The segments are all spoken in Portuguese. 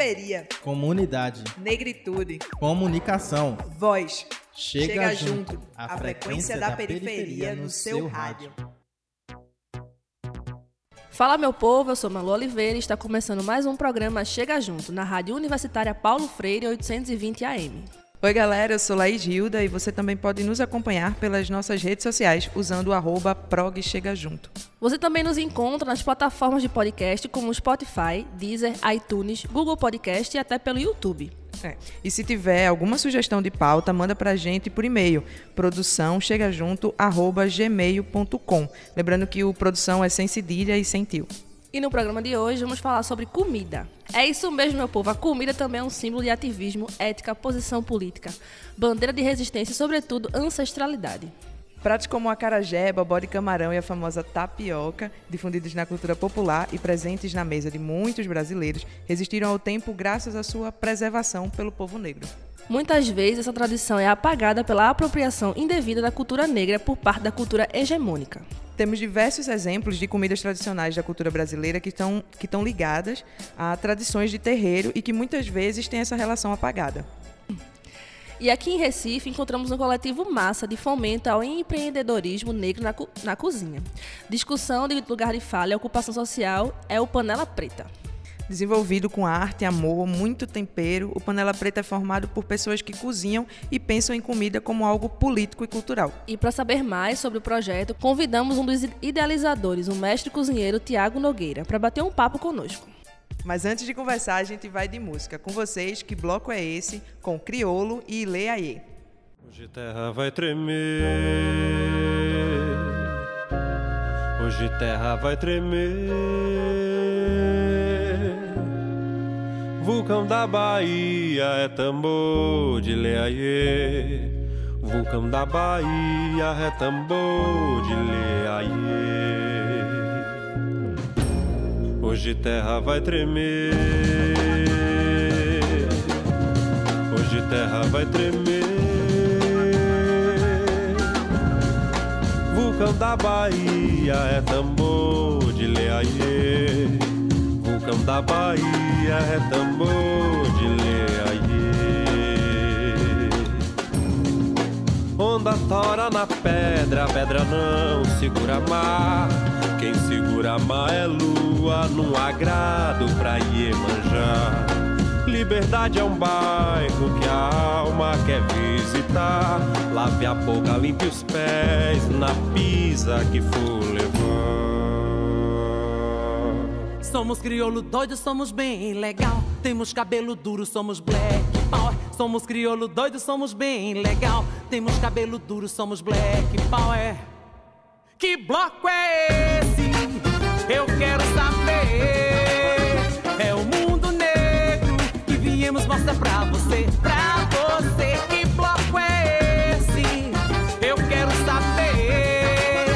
periferia, comunidade, negritude, comunicação, voz. Chega junto, a frequência da periferia no seu rádio. Fala, meu povo, eu sou Malu Oliveira e está começando mais um programa Chega Junto, na Rádio Universitária Paulo Freire, 820 AM. Oi, galera, eu sou Laís Gilda e você também pode nos acompanhar pelas nossas redes sociais usando o @progchegajunto. Você também nos encontra nas plataformas de podcast como Spotify, Deezer, iTunes, Google Podcast e até pelo YouTube. E se tiver alguma sugestão de pauta, manda pra gente por e-mail, produçãochegajunto@gmail.com. Lembrando que o produção é sem cedilha e sem tio. E no programa de hoje vamos falar sobre comida. É isso mesmo, meu povo, a comida também é um símbolo de ativismo, ética, posição política, bandeira de resistência e, sobretudo, ancestralidade. Pratos como a acarajé, bobó de camarão e a famosa tapioca, difundidos na cultura popular e presentes na mesa de muitos brasileiros, resistiram ao tempo graças à sua preservação pelo povo negro. Muitas vezes essa tradição é apagada pela apropriação indevida da cultura negra por parte da cultura hegemônica. Temos diversos exemplos de comidas tradicionais da cultura brasileira que estão ligadas a tradições de terreiro e que muitas vezes têm essa relação apagada. E aqui em Recife, encontramos um coletivo massa de fomento ao empreendedorismo negro na cozinha. Discussão de lugar de fala e ocupação social é o Panela Preta. Desenvolvido com arte, amor, muito tempero, o Panela Preta é formado por pessoas que cozinham e pensam em comida como algo político e cultural. E para saber mais sobre o projeto, convidamos um dos idealizadores, o mestre cozinheiro Tiago Nogueira, para bater um papo conosco. Mas antes de conversar, a gente vai de música. Com vocês, que bloco é esse? Com Crioulo e Leiaiê. Hoje terra vai tremer, hoje terra vai tremer. Vulcão da Bahia é tambor de Leiaiê. Vulcão da Bahia é tambor de Leiaiê. Hoje terra vai tremer, hoje terra vai tremer. Vulcão da Bahia é tambor de Leiaiê. Vulcão da Bahia é tambor de Leiaiê. Onda tora na pedra, a pedra não segura mar. Quem segura mar é luz. Num agrado pra Iemanjá. Liberdade é um bairro que a alma quer visitar. Lave a boca, limpe os pés na pisa que for levar. Somos crioulo doido, somos bem legal. Temos cabelo duro, somos black power. Somos crioulo doido, somos bem legal. Temos cabelo duro, somos black power. Que bloco é esse? Eu quero saber. É o mundo negro que viemos mostrar pra você. Pra você, que bloco é esse? Eu quero saber.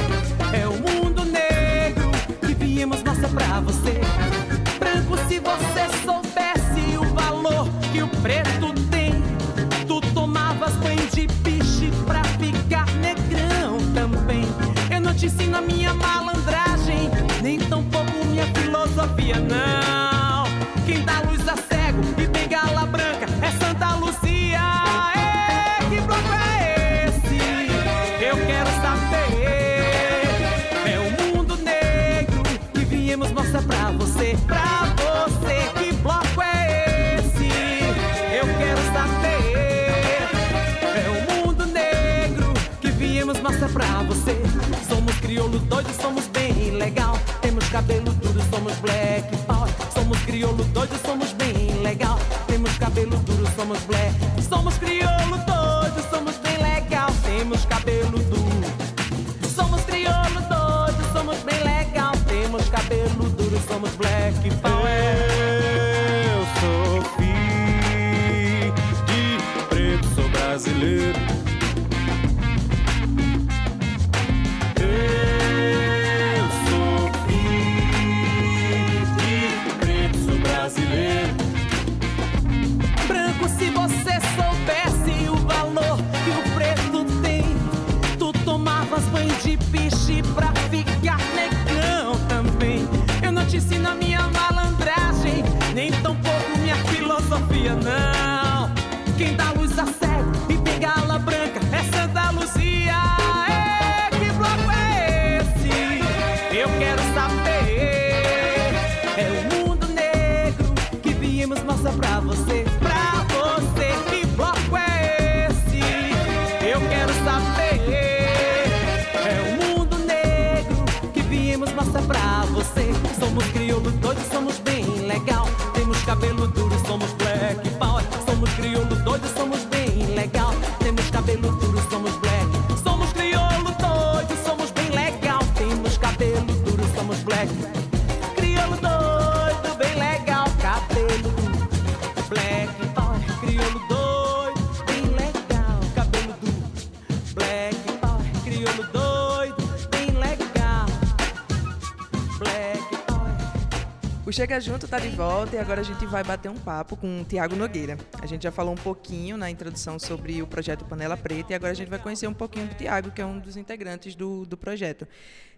É o mundo negro que viemos mostrar pra você. Branco, se você soubesse o valor que o preto tem, tu tomavas banho de piche pra ficar negrão também. Eu não te ensino a minha malandragem, nem tampouco minha filosofia, não. Quem dá luz a cego e tem gala branca é Santa Luzia. Ei, que bloco é esse? Eu quero saber. É o mundo negro que viemos mostrar pra você. Pra você, que bloco é esse? Eu quero saber. É o mundo negro que viemos mostrar pra você. Somos crioulo doido, somos bem legal. Temos cabelo duro, somos black power. Somos crioulo doido, somos bem legal. Temos cabelo duro, somos black. Somos crioulo doido, somos bem legal. Temos cabelo duro. Somos crioulo doido, somos bem legal. Temos cabelo duro, somos black power. Eu sou filho de preto, sou brasileiro. De piche pra ficar negão também. Eu não te ensino a minha malandragem, nem tampouco minha filha. Luzia, não. Quem dá luz a cego e tem gala branca é Santa Luzia. Ei, que bloco é esse? Eu quero saber. É o mundo negro que viemos mostrar pra você. Pra você, que bloco é esse? Eu quero saber. É o mundo negro que viemos mostrar pra você. Somos crioulo doido, somos bem legal. Temos cabelo duro, somos black power. Somos crioulo doido, somos bem legal. Temos cabelo duro, somos black. Somos crioulo doido, somos bem legal. Temos cabelo duro, somos black. Crioulo doido, bem legal. Cabelo duro, black power. Crioulo doido, bem legal. Cabelo duro, black power. Crioulo doido, bem legal. Black. O Chega Junto tá de volta e agora a gente vai bater um papo com o Tiago Nogueira. A gente já falou um pouquinho na introdução sobre o projeto Panela Preta e agora a gente vai conhecer um pouquinho do Tiago, que é um dos integrantes do projeto.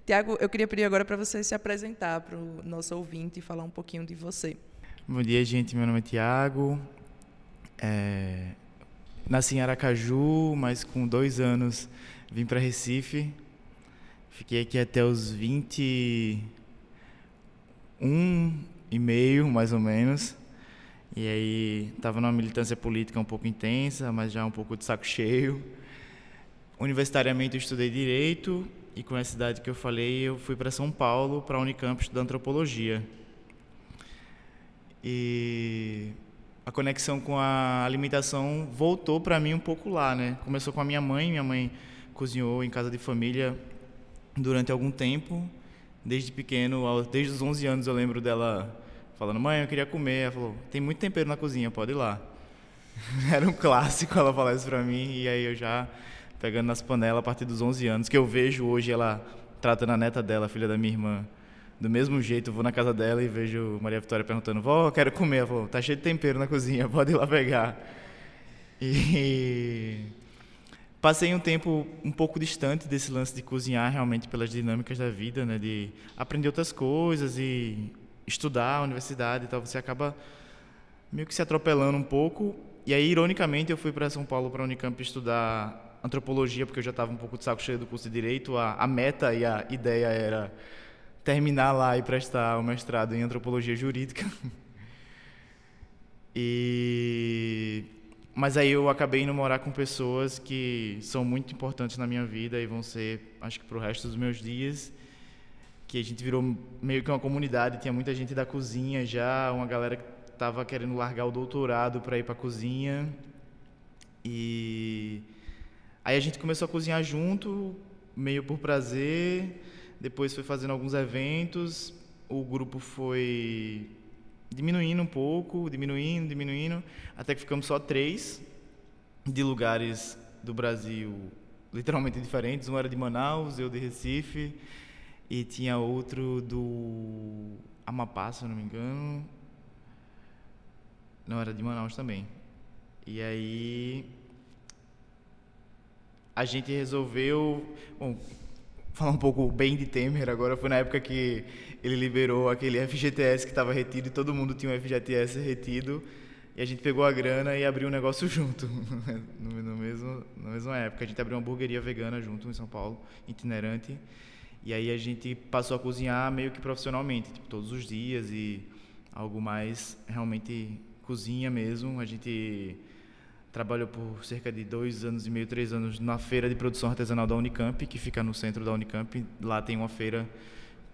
Tiago, eu queria pedir agora para você se apresentar para o nosso ouvinte e falar um pouquinho de você. Bom dia, gente. Meu nome é Tiago. Nasci em Aracaju, mas com 2 anos vim para Recife. Fiquei aqui até os 21 e meio, mais ou menos. E aí, estava numa militância política um pouco intensa, mas já um pouco de saco cheio. Universitariamente, eu estudei Direito e, com essa idade que eu falei, eu fui para São Paulo, para a Unicamp, estudar Antropologia. E a conexão com a alimentação voltou para mim um pouco lá, né? Começou com a minha mãe cozinhou em casa de família durante algum tempo. Desde pequeno, desde os 11 anos, eu lembro dela falando: mãe, eu queria comer. Ela falou: tem muito tempero na cozinha, pode ir lá. Era um clássico ela falar isso pra mim. E aí eu já pegando nas panelas a partir dos 11 anos, que eu vejo hoje ela tratando a neta dela, a filha da minha irmã, do mesmo jeito. Eu vou na casa dela e vejo Maria Vitória perguntando: vó, eu quero comer. Ela falou: tá cheio de tempero na cozinha, pode ir lá pegar. E passei um tempo um pouco distante desse lance de cozinhar, realmente pelas dinâmicas da vida, né? De aprender outras coisas e estudar a universidade e tal. Você acaba meio que se atropelando um pouco. E aí, ironicamente, eu fui para São Paulo, para a Unicamp, estudar Antropologia, porque eu já estava um pouco de saco cheio do curso de Direito. A meta e a ideia era terminar lá e prestar o mestrado em Antropologia Jurídica. E mas aí eu acabei indo morar com pessoas que são muito importantes na minha vida e vão ser, acho que, para o resto dos meus dias, que a gente virou meio que uma comunidade. Tinha muita gente da cozinha já, uma galera que estava querendo largar o doutorado para ir para a cozinha. E aí a gente começou a cozinhar junto, meio por prazer. Depois foi fazendo alguns eventos. O grupo foi diminuindo um pouco, diminuindo, até que ficamos só 3, de lugares do Brasil literalmente diferentes. Um era de Manaus, eu de Recife, e tinha outro do Amapá, se eu não me engano. Não, era de Manaus também. E aí a gente resolveu... Bom, falar um pouco bem de Temer agora, foi na época que ele liberou aquele FGTS que estava retido e todo mundo tinha um FGTS retido, e a gente pegou a grana e abriu um negócio junto, na mesma época. A gente abriu uma hamburgueria vegana junto em São Paulo, itinerante, e aí a gente passou a cozinhar meio que profissionalmente, tipo, todos os dias, e algo mais realmente cozinha mesmo. A gente trabalhou por cerca de 2 anos e meio, 3 anos na feira de produção artesanal da Unicamp, que fica no centro da Unicamp. Lá tem uma feira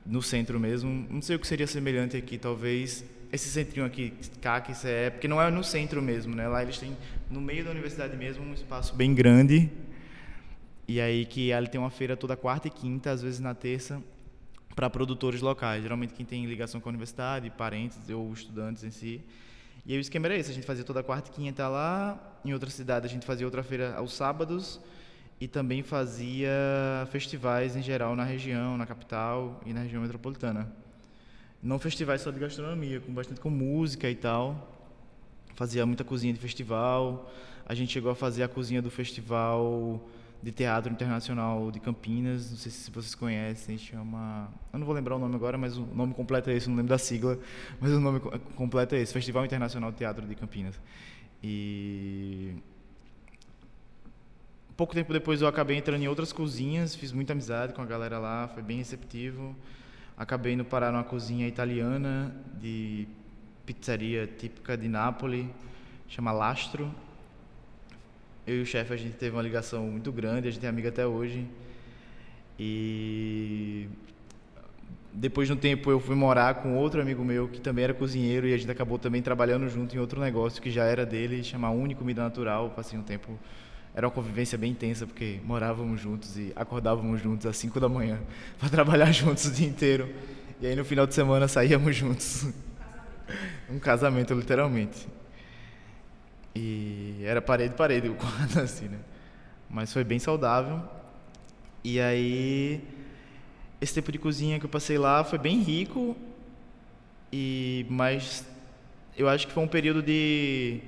no centro mesmo. Não sei o que seria semelhante aqui, talvez esse centrinho aqui, CAC, CE, porque não é no centro mesmo, né? Lá eles têm, no meio da universidade mesmo, um espaço bem grande. E aí que ali tem uma feira toda quarta e quinta, às vezes na terça, para produtores locais. Geralmente quem tem ligação com a universidade, parentes ou estudantes em si. E aí o esquema era esse: a gente fazia toda quarta e quinta lá. Em outra cidade a gente fazia outra feira aos sábados, e também fazia festivais em geral na região, na capital e na região metropolitana. Não festivais só de gastronomia, com música e tal. Fazia muita cozinha de festival. A gente chegou a fazer a cozinha do festival de Teatro Internacional de Campinas, não sei se vocês conhecem, chama... Eu não vou lembrar o nome agora, mas o nome completo é esse, não lembro da sigla, mas o nome completo é esse, Festival Internacional de Teatro de Campinas. E... pouco tempo depois eu acabei entrando em outras cozinhas, fiz muita amizade com a galera lá, foi bem receptivo. Acabei indo parar numa cozinha italiana, de pizzaria típica de Nápoles, chama Lastro. Eu e o chefe, a gente teve uma ligação muito grande, a gente é amigo até hoje. E depois de um tempo eu fui morar com outro amigo meu que também era cozinheiro e a gente acabou também trabalhando junto em outro negócio que já era dele, chama Uni Comida Natural. Passei um tempo, era uma convivência bem intensa porque morávamos juntos e acordávamos juntos às 5 da manhã para trabalhar juntos o dia inteiro. E aí no final de semana saíamos juntos. Um casamento, literalmente. E era parede, o quarto, assim, né? Mas foi bem saudável. E aí, esse tempo de cozinha que eu passei lá foi bem rico. Mas eu acho que foi um período de...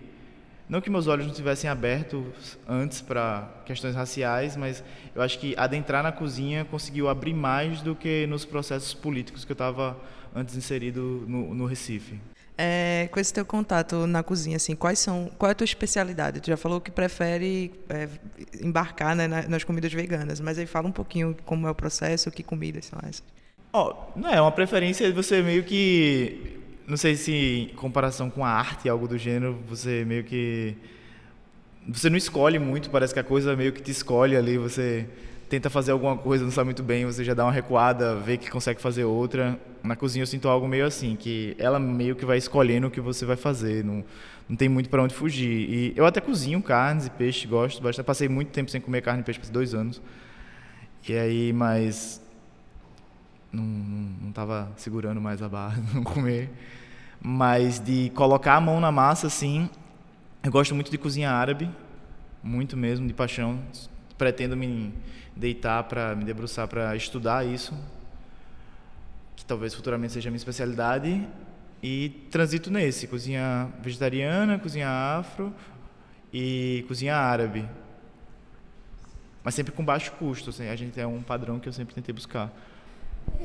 Não que meus olhos não tivessem abertos antes para questões raciais, mas eu acho que adentrar na cozinha conseguiu abrir mais do que nos processos políticos que eu estava antes inserido no Recife. Com esse teu contato na cozinha, assim, qual é a tua especialidade? Tu já falou que prefere embarcar, né, nas comidas veganas, mas aí fala um pouquinho como é o processo, que comidas são essas. Não é uma preferência, você meio que, não sei se em comparação com a arte, algo do gênero, você meio que, você não escolhe muito, parece que a coisa meio que te escolhe ali, você tenta fazer alguma coisa, não sabe muito bem, você já dá uma recuada, vê que consegue fazer outra. Na cozinha eu sinto algo meio assim, que ela meio que vai escolhendo o que você vai fazer, não tem muito para onde fugir. E eu até cozinho carnes e peixe, gosto bastante. Passei muito tempo sem comer carne e peixe, por 2 anos. E aí, mas não estava segurando mais a barra de não comer. Mas de colocar a mão na massa, assim, eu gosto muito de cozinha árabe, muito mesmo, de paixão. Pretendo me deitar para me debruçar para estudar isso, que talvez futuramente seja a minha especialidade, e transito nesse, cozinha vegetariana, cozinha afro e cozinha árabe, mas sempre com baixo custo, assim, a gente é um padrão que eu sempre tentei buscar.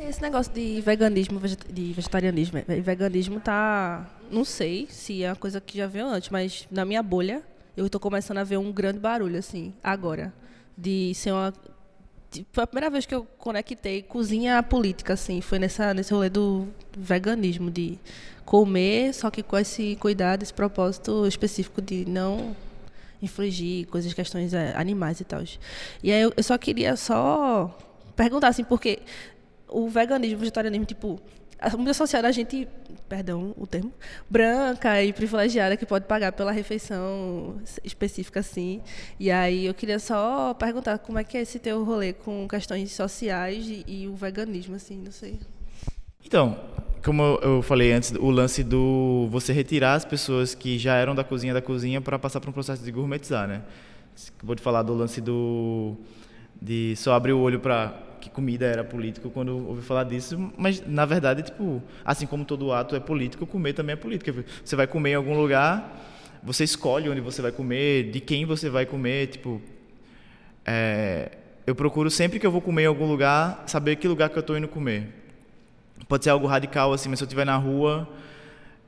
Esse negócio de veganismo, de vegetarianismo e veganismo tá, não sei se é uma coisa que já veio antes, mas na minha bolha eu estou começando a ver um grande barulho assim agora. De ser uma... Foi a primeira vez que eu conectei cozinha à política, assim. Foi nesse rolê do veganismo, de comer, só que com esse cuidado, esse propósito específico de não infligir coisas, questões animais e tal. E aí eu só queria perguntar, assim, porque o veganismo, o vegetarianismo, tipo... muito associado a gente, perdão o termo, branca e privilegiada que pode pagar pela refeição específica, assim. E aí eu queria só perguntar como é que é esse teu rolê com questões sociais e o veganismo, assim, não sei. Então, como eu falei antes, o lance do você retirar as pessoas que já eram da cozinha para passar por um processo de gourmetizar, né? Vou te falar do lance de só abrir o olho para... que comida era político quando eu ouvi falar disso, mas na verdade, tipo, assim como todo ato é político, comer também é político. Você vai comer em algum lugar, você escolhe onde você vai comer, de quem você vai comer, tipo... eu procuro sempre que eu vou comer em algum lugar, saber que lugar que eu estou indo comer. Pode ser algo radical, assim, mas se eu estiver na rua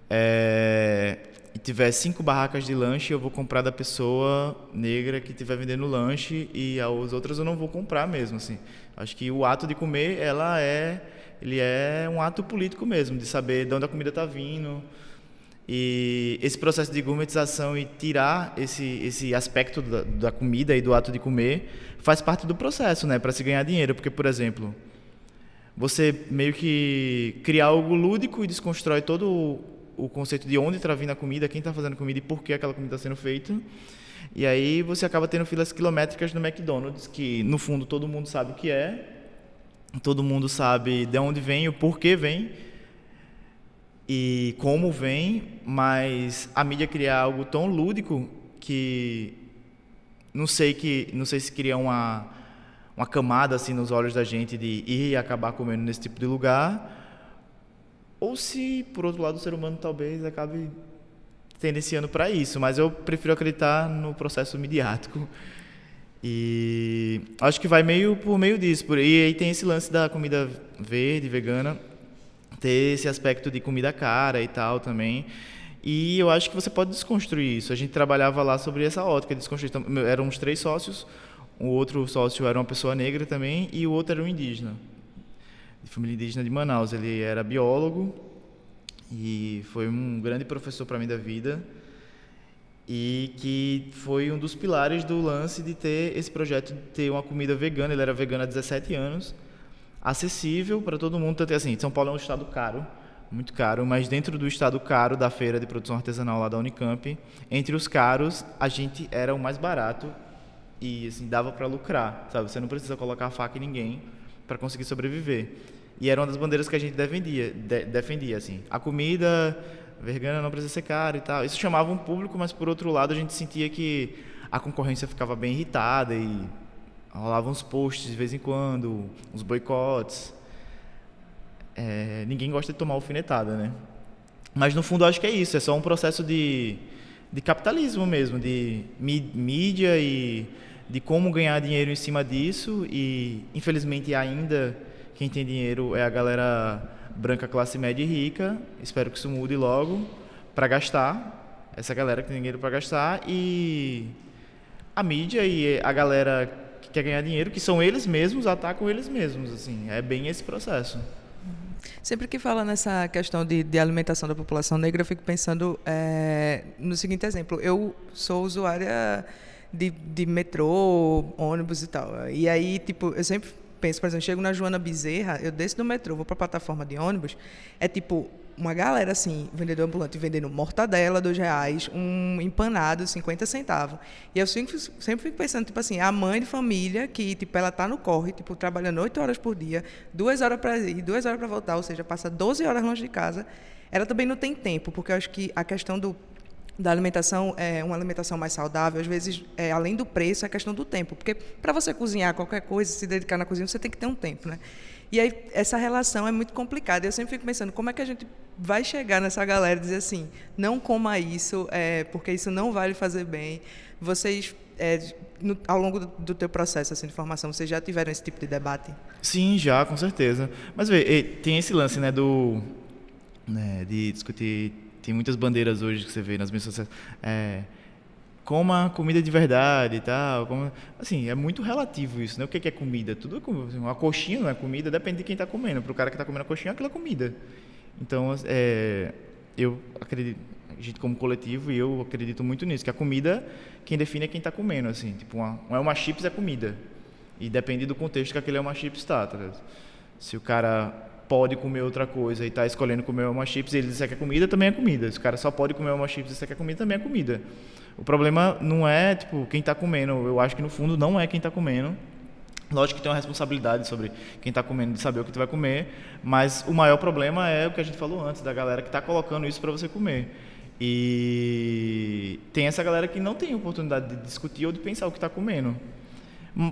e tiver 5 barracas de lanche, eu vou comprar da pessoa negra que estiver vendendo lanche, e as outras eu não vou comprar mesmo, assim. Acho que o ato de comer, ele é um ato político mesmo, de saber de onde a comida está vindo. E esse processo de gourmetização e tirar esse aspecto da comida e do ato de comer faz parte do processo, né, para se ganhar dinheiro. Porque, por exemplo, você meio que cria algo lúdico e desconstrói todo o conceito de onde está vindo a comida, quem está fazendo comida e por que aquela comida está sendo feita. E aí você acaba tendo filas quilométricas no McDonald's, que no fundo todo mundo sabe o que é, todo mundo sabe de onde vem, o porquê vem e como vem, mas a mídia cria algo tão lúdico que não sei se cria uma camada assim nos olhos da gente de ir acabar comendo nesse tipo de lugar. Ou se, por outro lado, o ser humano talvez acabe tendenciando para isso, mas eu prefiro acreditar no processo midiático E acho que vai meio por meio disso. E aí tem esse lance da comida verde, vegana, ter esse aspecto de comida cara e tal também. E eu acho que você pode desconstruir isso. A gente trabalhava lá sobre essa ótica de desconstruir. Então, éramos 3 sócios, o outro sócio era uma pessoa negra também e o outro era um indígena, de família indígena de Manaus. Ele era biólogo e foi um grande professor para mim da vida. E que foi um dos pilares do lance de ter esse projeto de ter uma comida vegana. Ele era vegano há 17 anos, acessível para todo mundo. Tanto assim, São Paulo é um estado caro, muito caro, mas dentro do estado caro da feira de produção artesanal lá da Unicamp, entre os caros, a gente era o mais barato e assim, dava para lucrar, sabe? Você não precisa colocar faca em ninguém para conseguir sobreviver. E era uma das bandeiras que a gente defendia assim. A comida vegana não precisa ser cara e tal. Isso chamava um público, mas por outro lado a gente sentia que a concorrência ficava bem irritada e rolavam uns posts de vez em quando, uns boicotes. Ninguém gosta de tomar alfinetada, né? Mas no fundo acho que é isso, é só um processo de capitalismo mesmo, de mídia e de como ganhar dinheiro em cima disso. E infelizmente ainda quem tem dinheiro é a galera branca, classe média e rica. Espero que isso mude logo, para gastar, essa galera que tem dinheiro para gastar, e a mídia e a galera que quer ganhar dinheiro, que são eles mesmos, atacam eles mesmos, assim, é bem esse processo. Sempre que fala nessa questão de alimentação da população negra, eu fico pensando no seguinte exemplo. Eu sou usuária de metrô, ônibus e tal, e aí, tipo, eu sempre penso, por exemplo, chego na Joana Bizerra, eu desço do metrô, vou para a plataforma de ônibus, é tipo uma galera assim, vendedor ambulante, vendendo mortadela, R$2, um empanado, 50 centavos. E eu sempre fico pensando, tipo assim, a mãe de família que, tipo, ela tá no corre, tipo, trabalhando 8 horas por dia, 2 horas para ir, 2 horas para voltar, ou seja, passa 12 horas longe de casa, ela também não tem tempo, porque eu acho que a questão da alimentação, uma alimentação mais saudável, às vezes, além do preço, é questão do tempo. Porque para você cozinhar qualquer coisa, se dedicar na cozinha, você tem que ter um tempo, né? E aí, essa relação é muito complicada. Eu sempre fico pensando, como é que a gente vai chegar nessa galera e dizer assim, não coma isso, porque isso não vai lhe fazer bem. Vocês, ao longo do teu processo assim, de formação, vocês já tiveram esse tipo de debate? Sim, já, com certeza. Mas, vê, tem esse lance, né, de discutir. Tem muitas bandeiras hoje que você vê nas minhas sociais. Coma comida de verdade e tal. Assim, é muito relativo isso, né? O que é comida? Tudo é comida. Uma coxinha não é comida, depende de quem está comendo. Para o cara que está comendo a coxinha, aquilo é comida. Então, eu acredito, a gente como coletivo, e eu acredito muito nisso, que a comida, quem define é quem está comendo. Assim, tipo, uma chips é comida. E depende do contexto que aquele é uma chips está. Se o cara pode comer outra coisa e está escolhendo comer uma chips e ele disser que é comida, também é comida. Se o cara só pode comer uma chips e disser que é comida, também é comida. O problema não é, tipo, quem está comendo. Eu acho que, no fundo, não é quem está comendo. Lógico que tem uma responsabilidade sobre quem está comendo, de saber o que tu vai comer, mas o maior problema é o que a gente falou antes, da galera que está colocando isso para você comer. E tem essa galera que não tem oportunidade de discutir ou de pensar o que está comendo.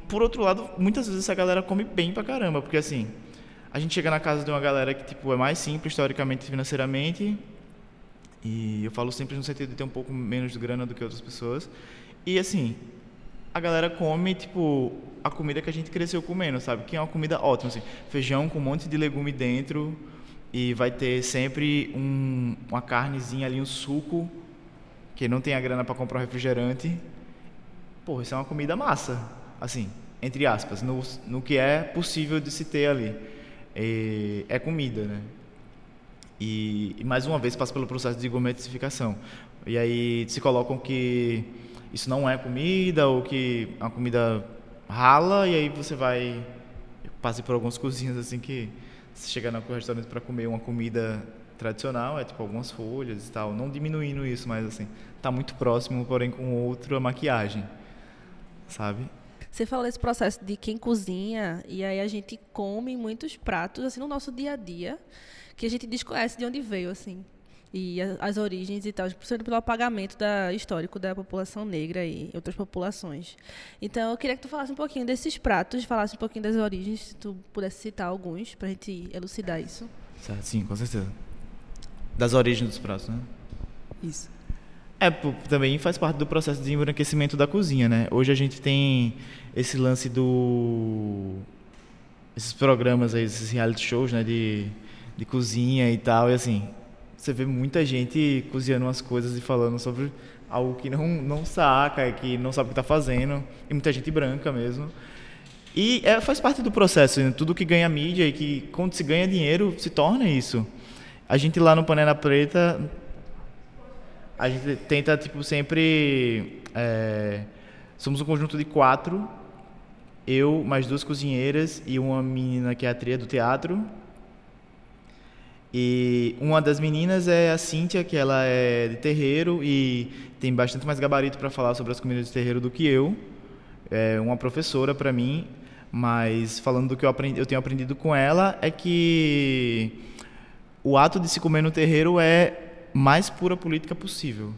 Por outro lado, muitas vezes essa galera come bem pra caramba, porque, assim, a gente chega na casa de uma galera que, tipo, é mais simples, historicamente e financeiramente, e eu falo simples no sentido de ter um pouco menos de grana do que outras pessoas, e, assim, a galera come, tipo, a comida que a gente cresceu comendo, sabe? Que é uma comida ótima, assim, feijão com um monte de legume dentro, e vai ter sempre uma carnezinha ali, um suco, que não tem a grana para comprar um refrigerante. Pô, isso é uma comida massa, assim, entre aspas, no que é possível de se ter ali. É comida, né? E mais uma vez passa pelo processo de gourmetificação. E aí se colocam que isso não é comida, ou que a comida rala, e aí você vai, passa por algumas cozinhas assim que você chega no restaurante para comer uma comida tradicional, é tipo algumas folhas e tal, não diminuindo isso, mas assim, tá muito próximo, porém com outra maquiagem, sabe? Você falou desse processo de quem cozinha, e aí a gente come muitos pratos, assim, no nosso dia a dia, que a gente desconhece de onde veio, assim, e as origens e tal, principalmente pelo apagamento histórico da população negra e outras populações. Então, eu queria que tu falasse um pouquinho desses pratos, falasse um pouquinho das origens, se tu pudesse citar alguns, pra gente elucidar isso. Sim, com certeza. Das origens dos pratos, né? Isso. É, também faz parte do processo de embranquecimento da cozinha, né? Hoje a gente tem esse lance do... esses programas aí, esses reality shows, né? De cozinha e tal, e assim... Você vê muita gente cozinhando umas coisas e falando sobre algo que não saca, que não sabe o que está fazendo. E muita gente branca mesmo. E faz parte do processo, né? Tudo que ganha mídia e que quando se ganha dinheiro se torna isso. A gente lá no Panela Preta, a gente tenta tipo sempre... somos um conjunto de 4, eu, mais 2 cozinheiras e uma menina que é atriz do teatro. E uma das meninas é a Cíntia, que ela é de terreiro e tem bastante mais gabarito para falar sobre as comidas de terreiro do que eu. É uma professora para mim, mas falando do que eu tenho aprendido com ela, é que o ato de se comer no terreiro é mais pura política possível.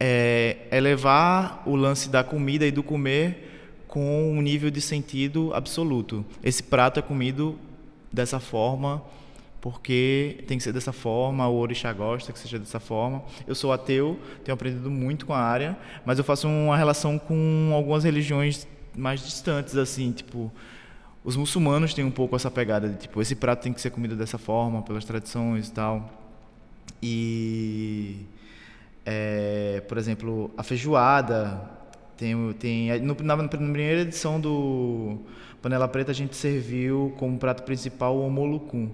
É levar o lance da comida e do comer com um nível de sentido absoluto. Esse prato é comido dessa forma... porque tem que ser dessa forma, o orixá gosta que seja dessa forma. Eu sou ateu, tenho aprendido muito com a área, mas eu faço uma relação com algumas religiões mais distantes, assim, tipo... Os muçulmanos têm um pouco essa pegada de, tipo, esse prato tem que ser comido dessa forma, pelas tradições e tal. E, por exemplo, a feijoada... Na primeira edição do Panela Preta, a gente serviu como prato principal o molucum,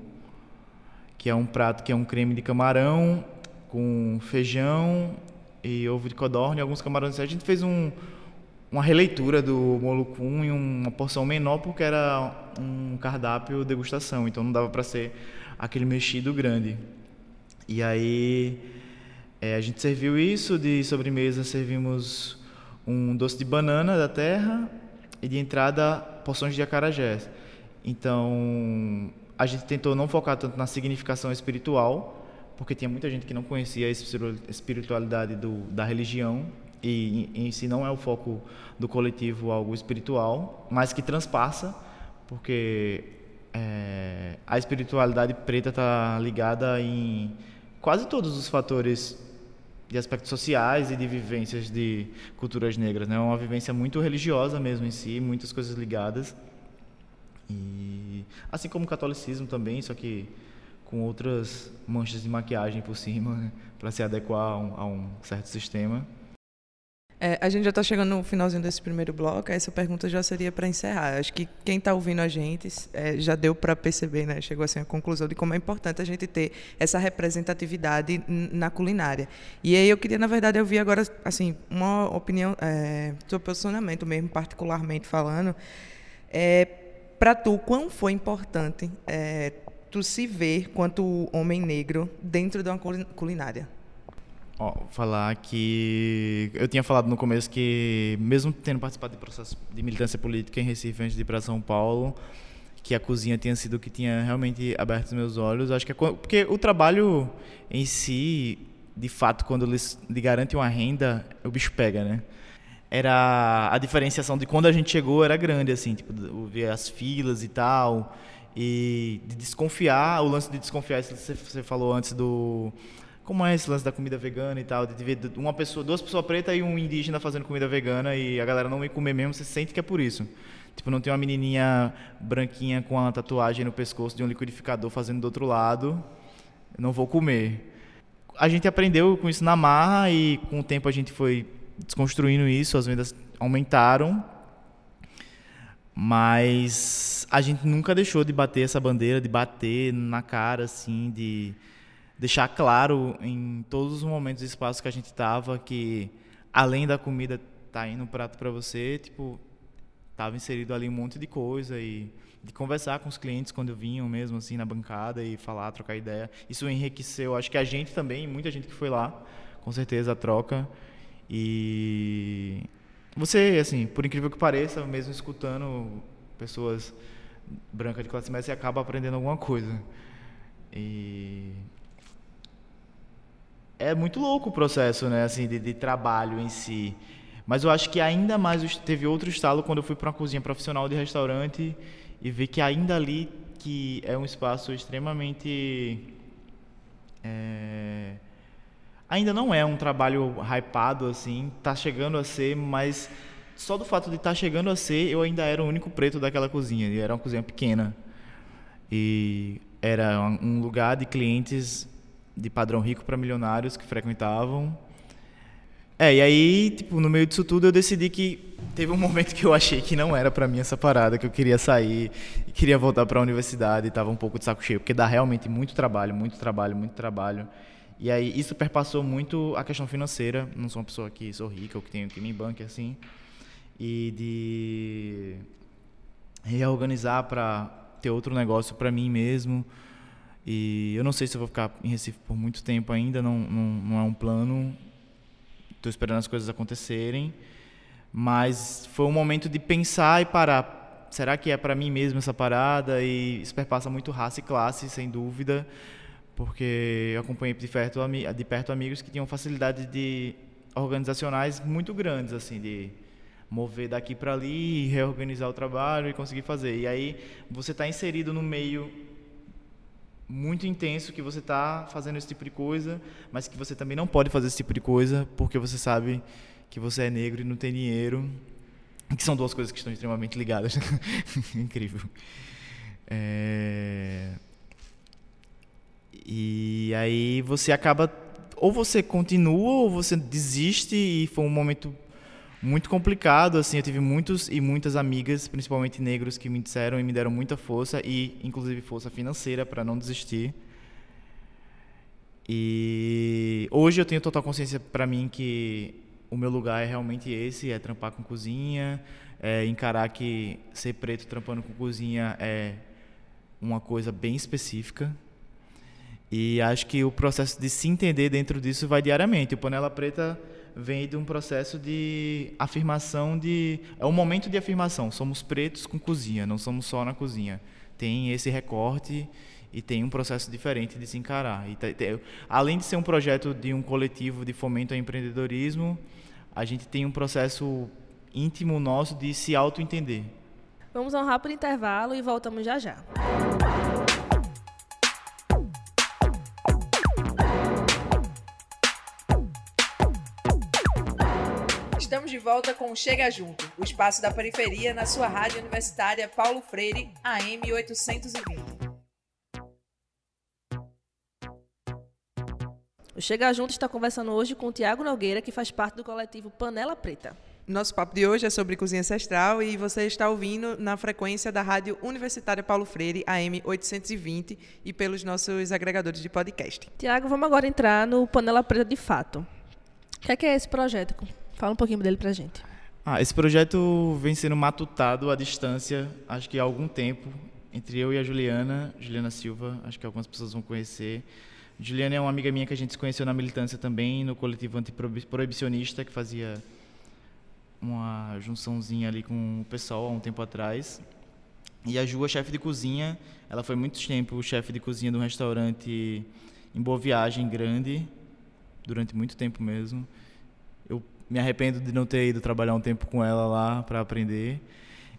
que é um prato que é um creme de camarão com feijão e ovo de codorna e alguns camarões. A gente fez uma releitura do molucum em uma porção menor porque era um cardápio degustação, então não dava para ser aquele mexido grande. E aí a gente serviu isso, de sobremesa servimos um doce de banana da terra e de entrada porções de acarajés. Então... A gente tentou não focar tanto na significação espiritual, porque tinha muita gente que não conhecia a espiritualidade da religião, e em si não é o foco do coletivo algo espiritual, mas que transpassa, porque a espiritualidade preta está ligada em quase todos os fatores de aspectos sociais e de vivências de culturas negras, né? É uma vivência muito religiosa mesmo em si, muitas coisas ligadas. E, assim como o catolicismo também, só que com outras manchas de maquiagem por cima, né, para se adequar a um certo sistema. A gente já está chegando no finalzinho desse primeiro bloco. Essa pergunta já seria para encerrar. Acho que quem está ouvindo a gente já deu para perceber, né, chegou assim à conclusão de como é importante a gente ter essa representatividade na culinária. E aí eu queria, na verdade, ouvir agora assim, uma opinião, seu posicionamento mesmo, particularmente falando, para tu, quão foi importante tu se ver quanto homem negro dentro de uma culinária? Vou falar que... Eu tinha falado no começo que, mesmo tendo participado de processo de militância política em Recife antes de ir para São Paulo, que a cozinha tinha sido o que tinha realmente aberto os meus olhos. Acho que porque o trabalho em si, de fato, quando lhe garante uma renda, o bicho pega, né? Era a diferenciação de quando a gente chegou era grande, assim, tipo, ver as filas e tal, e de desconfiar, o lance de desconfiar, você falou antes do... Como é esse lance da comida vegana e tal, de ver duas pessoas pretas e um indígena fazendo comida vegana e a galera não ia comer mesmo, você sente que é por isso. Tipo, não tem uma menininha branquinha com a tatuagem no pescoço de um liquidificador fazendo do outro lado, não vou comer. A gente aprendeu com isso na marra e com o tempo a gente foi... desconstruindo isso, as vendas aumentaram, mas a gente nunca deixou de bater essa bandeira, de bater na cara, assim, de deixar claro em todos os momentos e espaços que a gente estava que, além da comida tá indo um prato para você, tipo, estava inserido ali um monte de coisa e de conversar com os clientes quando vinham mesmo, assim, na bancada e falar, trocar ideia. Isso enriqueceu, acho que a gente também, muita gente que foi lá, com certeza, a troca. E você, assim, por incrível que pareça, mesmo escutando pessoas brancas de classe média, você acaba aprendendo alguma coisa. E é muito louco o processo, né, assim, de trabalho em si. Mas eu acho que ainda mais teve outro estalo quando eu fui para uma cozinha profissional de restaurante e vi que ainda ali que é um espaço extremamente... Ainda não é um trabalho hypado, assim, tá chegando a ser, mas só do fato de estar chegando a ser, eu ainda era o único preto daquela cozinha, e era uma cozinha pequena. E era um lugar de clientes de padrão rico para milionários que frequentavam. E aí, tipo, no meio disso tudo, eu decidi que teve um momento que eu achei que não era para mim essa parada, que eu queria sair, queria voltar para a universidade, e tava um pouco de saco cheio, porque dá realmente muito trabalho, muito trabalho, muito trabalho. E aí, isso perpassou muito a questão financeira. Não sou uma pessoa que sou rica ou que tenho que me embanque, assim. E de reorganizar para ter outro negócio para mim mesmo. E eu não sei se eu vou ficar em Recife por muito tempo ainda. Não é um plano. Estou esperando as coisas acontecerem. Mas foi um momento de pensar e parar. Será que é para mim mesmo essa parada? E isso perpassa muito raça e classe, sem dúvida. Porque eu acompanhei de perto amigos que tinham facilidades organizacionais muito grandes, assim, de mover daqui para ali, reorganizar o trabalho e conseguir fazer. E aí você está inserido no meio muito intenso que você está fazendo esse tipo de coisa, mas que você também não pode fazer esse tipo de coisa porque você sabe que você é negro e não tem dinheiro, que são duas coisas que estão extremamente ligadas. Incrível. E aí você acaba, ou você continua, ou você desiste, e foi um momento muito complicado, assim. Eu tive muitos e muitas amigas, principalmente negros, que me disseram e me deram muita força, e inclusive força financeira para não desistir. E hoje eu tenho total consciência para mim que o meu lugar é realmente esse, é trampar com cozinha, é encarar que ser preto trampando com cozinha é uma coisa bem específica. E acho que o processo de se entender dentro disso vai diariamente. O Panela Preta vem de um processo de afirmação é um momento de afirmação. Somos pretos com cozinha, não somos só na cozinha. Tem esse recorte e tem um processo diferente de se encarar. E além de ser um projeto de um coletivo de fomento ao empreendedorismo, a gente tem um processo íntimo nosso de se auto-entender. Vamos a um rápido intervalo e voltamos já já. Estamos de volta com Chega Junto, o espaço da periferia na sua Rádio Universitária Paulo Freire, AM 820. O Chega Junto está conversando hoje com o Tiago Nogueira, que faz parte do coletivo Panela Preta. Nosso papo de hoje é sobre cozinha ancestral e você está ouvindo na frequência da Rádio Universitária Paulo Freire, AM 820, e pelos nossos agregadores de podcast. Tiago, vamos agora entrar no Panela Preta de fato. O que é esse projeto? Fala um pouquinho dele pra gente. Esse projeto vem sendo matutado à distância, acho que há algum tempo, entre eu e a Juliana Silva, acho que algumas pessoas vão conhecer. Juliana é uma amiga minha que a gente se conheceu na militância também, no coletivo antiproibicionista, que fazia uma junçãozinha ali com o pessoal há um tempo atrás. E a Ju é chefe de cozinha, ela foi muito tempo chefe de cozinha de um restaurante em Boa Viagem, grande, durante muito tempo mesmo. Me arrependo de não ter ido trabalhar um tempo com ela lá para aprender.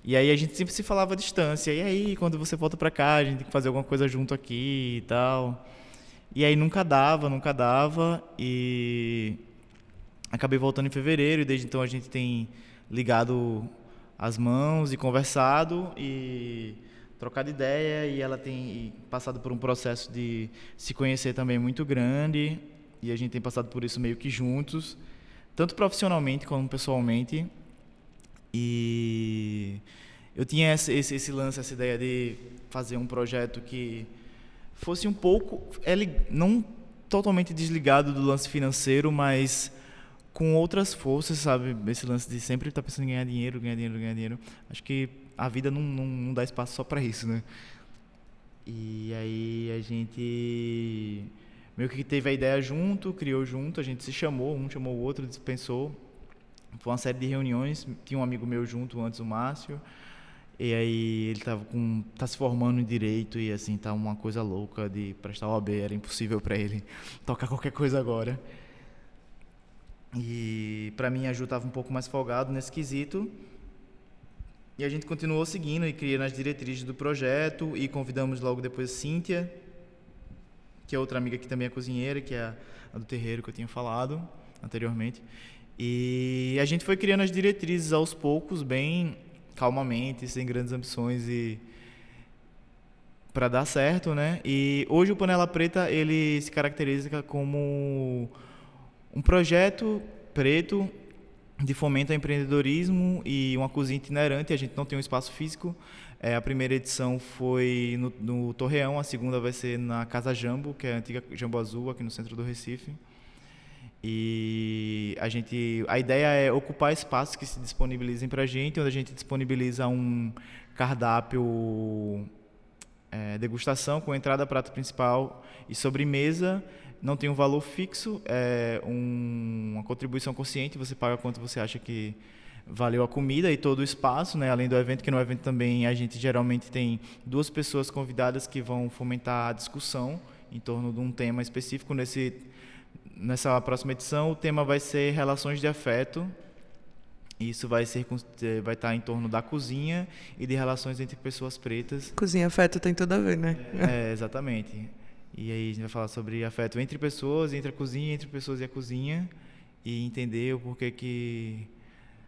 E aí a gente sempre se falava à distância. E aí, quando você volta para cá, a gente tem que fazer alguma coisa junto aqui e tal. E aí nunca dava. E acabei voltando em fevereiro. E desde então a gente tem ligado as mãos e conversado e trocado ideia. E ela tem passado por um processo de se conhecer também muito grande. E a gente tem passado por isso meio que juntos, tanto profissionalmente como pessoalmente. E eu tinha esse lance, essa ideia de fazer um projeto que fosse um pouco, não totalmente desligado do lance financeiro, mas com outras forças, sabe? Esse lance de sempre estar pensando em ganhar dinheiro. Acho que a vida não dá espaço só para isso, né? E aí a gente meio que teve a ideia junto, criou junto, a gente se chamou, um chamou o outro, dispensou. Foi uma série de reuniões, tinha um amigo meu junto antes, o Márcio, e aí ele tá se formando em Direito e assim, tá uma coisa louca de prestar OAB, era impossível para ele tocar qualquer coisa agora. E para mim a Ju tava um pouco mais folgado nesse quesito. E a gente continuou seguindo e criando as diretrizes do projeto e convidamos logo depois Cíntia, que é outra amiga que também é cozinheira, que é a do terreiro que eu tinha falado anteriormente. E a gente foi criando as diretrizes aos poucos, bem calmamente, sem grandes ambições e para dar certo, né? E hoje o Panela Preta, ele se caracteriza como um projeto preto de fomento ao empreendedorismo e uma cozinha itinerante. A gente não tem um espaço físico. A primeira edição foi no Torreão, a segunda vai ser na Casa Jambo, que é a antiga Jambo Azul, aqui no centro do Recife. E a ideia é ocupar espaços que se disponibilizem para a gente, onde a gente disponibiliza um cardápio, degustação com entrada, prato principal e sobremesa. Não tem um valor fixo, é uma contribuição consciente, você paga quanto você acha que valeu a comida e todo o espaço, né? Além do evento, que no evento também a gente geralmente tem 2 pessoas convidadas que vão fomentar a discussão em torno de um tema específico. Nessa próxima edição, o tema vai ser relações de afeto. Isso vai estar em torno da cozinha e de relações entre pessoas pretas. Cozinha e afeto tem tudo a ver, né? Exatamente. E aí a gente vai falar sobre afeto entre pessoas, entre a cozinha, entre pessoas e a cozinha. E entender o porquê que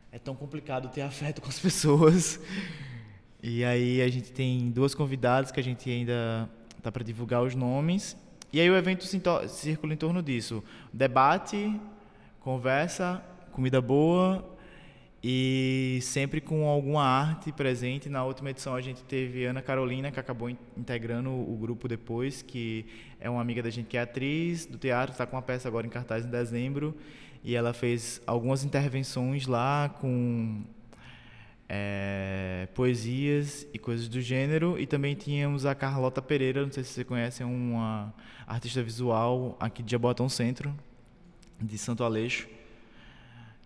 é tão complicado ter afeto com as pessoas. E aí a gente tem 2 convidadas que a gente ainda está para divulgar os nomes. E aí o evento circula em torno disso. Debate, conversa, comida boa e sempre com alguma arte presente. Na última edição a gente teve Ana Carolina, que acabou integrando o grupo depois, que é uma amiga da gente que é atriz do teatro, está com uma peça agora em cartaz em dezembro. E ela fez algumas intervenções lá com poesias e coisas do gênero. E também tínhamos a Carlota Pereira, não sei se você conhece, é uma artista visual aqui de Jaboatão Centro, de Santo Aleixo,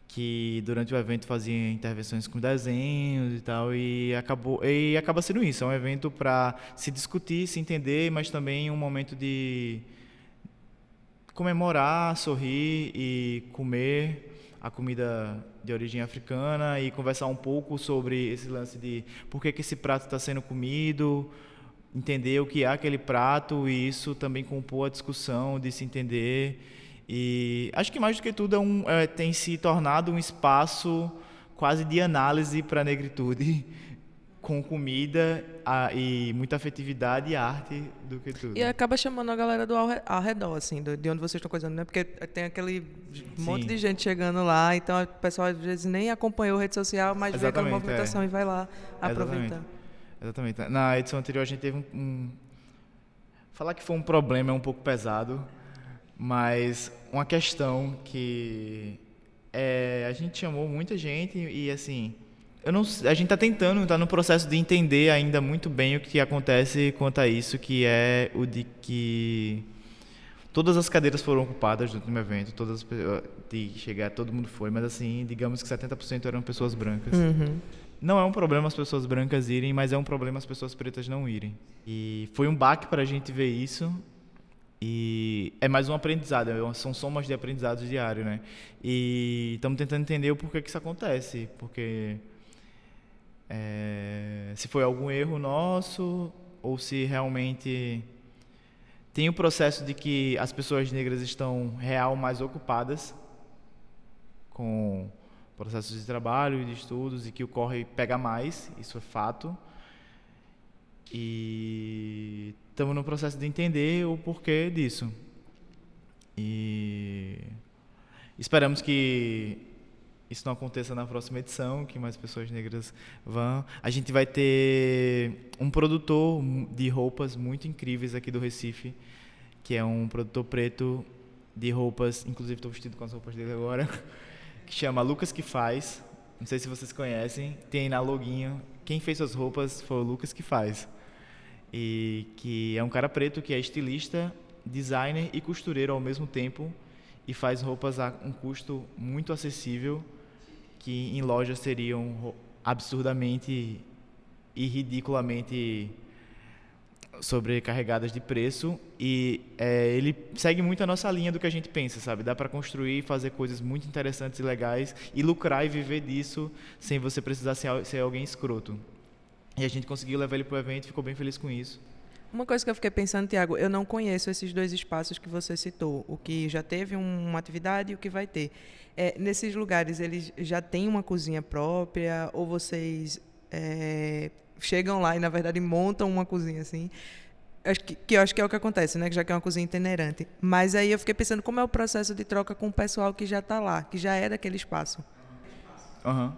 que durante o evento fazia intervenções com desenhos e tal, e acaba sendo isso, é um evento para se discutir, se entender, mas também um momento de comemorar, sorrir e comer a comida de origem africana e conversar um pouco sobre esse lance de por que esse prato está sendo comido, entender o que é aquele prato e isso também compor a discussão de se entender. E acho que mais do que tudo tem se tornado um espaço quase de análise para a negritude, com comida e muita afetividade e arte do que tudo. E acaba chamando a galera do ao redor, assim, de onde vocês estão coisando, né? Porque tem aquele monte de gente chegando lá, então o pessoal às vezes nem acompanhou a rede social, mas vê aquela movimentação e vai lá aproveitar. Exatamente. Na edição anterior a gente teve falar que foi um problema é um pouco pesado, mas uma questão que a gente chamou muita gente e, assim, a gente está no processo de entender ainda muito bem o que acontece quanto a isso, que é o de que todas as cadeiras foram ocupadas durante o evento, todo mundo foi, mas, assim, digamos que 70% eram pessoas brancas. Uhum. Não é um problema as pessoas brancas irem, mas é um problema as pessoas pretas não irem. E foi um baque para a gente ver isso. E é mais um aprendizado, são somas de aprendizados diários, né? E estamos tentando entender o porquê que isso acontece, porque se foi algum erro nosso ou se realmente tem o processo de que as pessoas negras estão mais ocupadas com processos de trabalho e de estudos e que o corre pega mais, isso é fato. E estamos no processo de entender o porquê disso. E esperamos que isso não aconteça na próxima edição, que mais pessoas negras vão. A gente vai ter um produtor de roupas muito incríveis aqui do Recife, que é um produtor preto de roupas, inclusive estou vestido com as roupas dele agora, que chama Lucas que Faz. Não sei se vocês conhecem, tem na loginho. Quem fez suas roupas foi o Lucas que Faz. E que é um cara preto que é estilista, designer e costureiro ao mesmo tempo e faz roupas a um custo muito acessível, que em lojas seriam absurdamente e ridiculamente sobrecarregadas de preço. E ele segue muito a nossa linha do que a gente pensa, sabe? Dá para construir, fazer coisas muito interessantes e legais e lucrar e viver disso sem você precisar ser alguém escroto. E a gente conseguiu levar ele para o evento e ficou bem feliz com isso. Uma coisa que eu fiquei pensando, Tiago, eu não conheço esses dois espaços que você citou, o que já teve uma atividade e o que vai ter. Nesses lugares, eles já têm uma cozinha própria ou vocês chegam lá e, na verdade, montam uma cozinha assim? Acho que é o que acontece, né? Já que é uma cozinha itinerante. Mas aí eu fiquei pensando como é o processo de troca com o pessoal que já está lá, que já é daquele espaço. Uhum.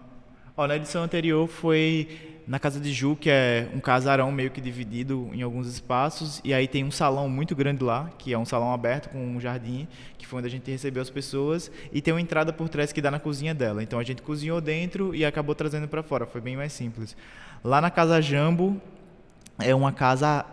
Ó, na edição anterior foi... na casa de Ju, que é um casarão meio que dividido em alguns espaços, e aí tem um salão muito grande lá, que é um salão aberto com um jardim, que foi onde a gente recebeu as pessoas, e tem uma entrada por trás que dá na cozinha dela. Então a gente cozinhou dentro e acabou trazendo para fora, foi bem mais simples. Lá na Casa Jambo, é uma casa